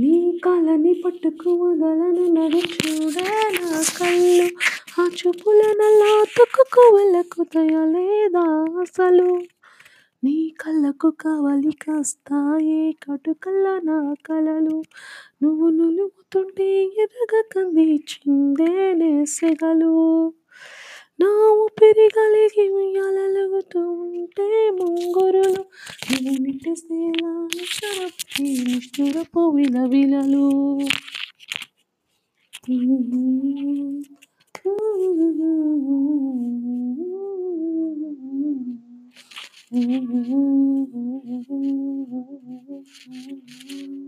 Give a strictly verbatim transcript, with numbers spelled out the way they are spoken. నీ కాలని పట్టుకు వదలను నడు చూడ నా కళ్ళు, ఆ చూపుల నల్లా తుక్కుకు వెళ్ళకు తయలేదా అసలు. నీ కళ్ళకు కావాలి కాస్తాయే కటుకల్లా నా కలలు, నువ్వు నులుముతుంటే ఎరగ కందిచిందేనే సెగలు. నా ఊపిరి కలిగి ఉయ్యాలలుగుతూ ఉంటే ముంగురులు, నువ్వు నిట్టేసేలా నిష్ఠురపి నిష్ఠురపు విలవిలలు. Mm-hmm.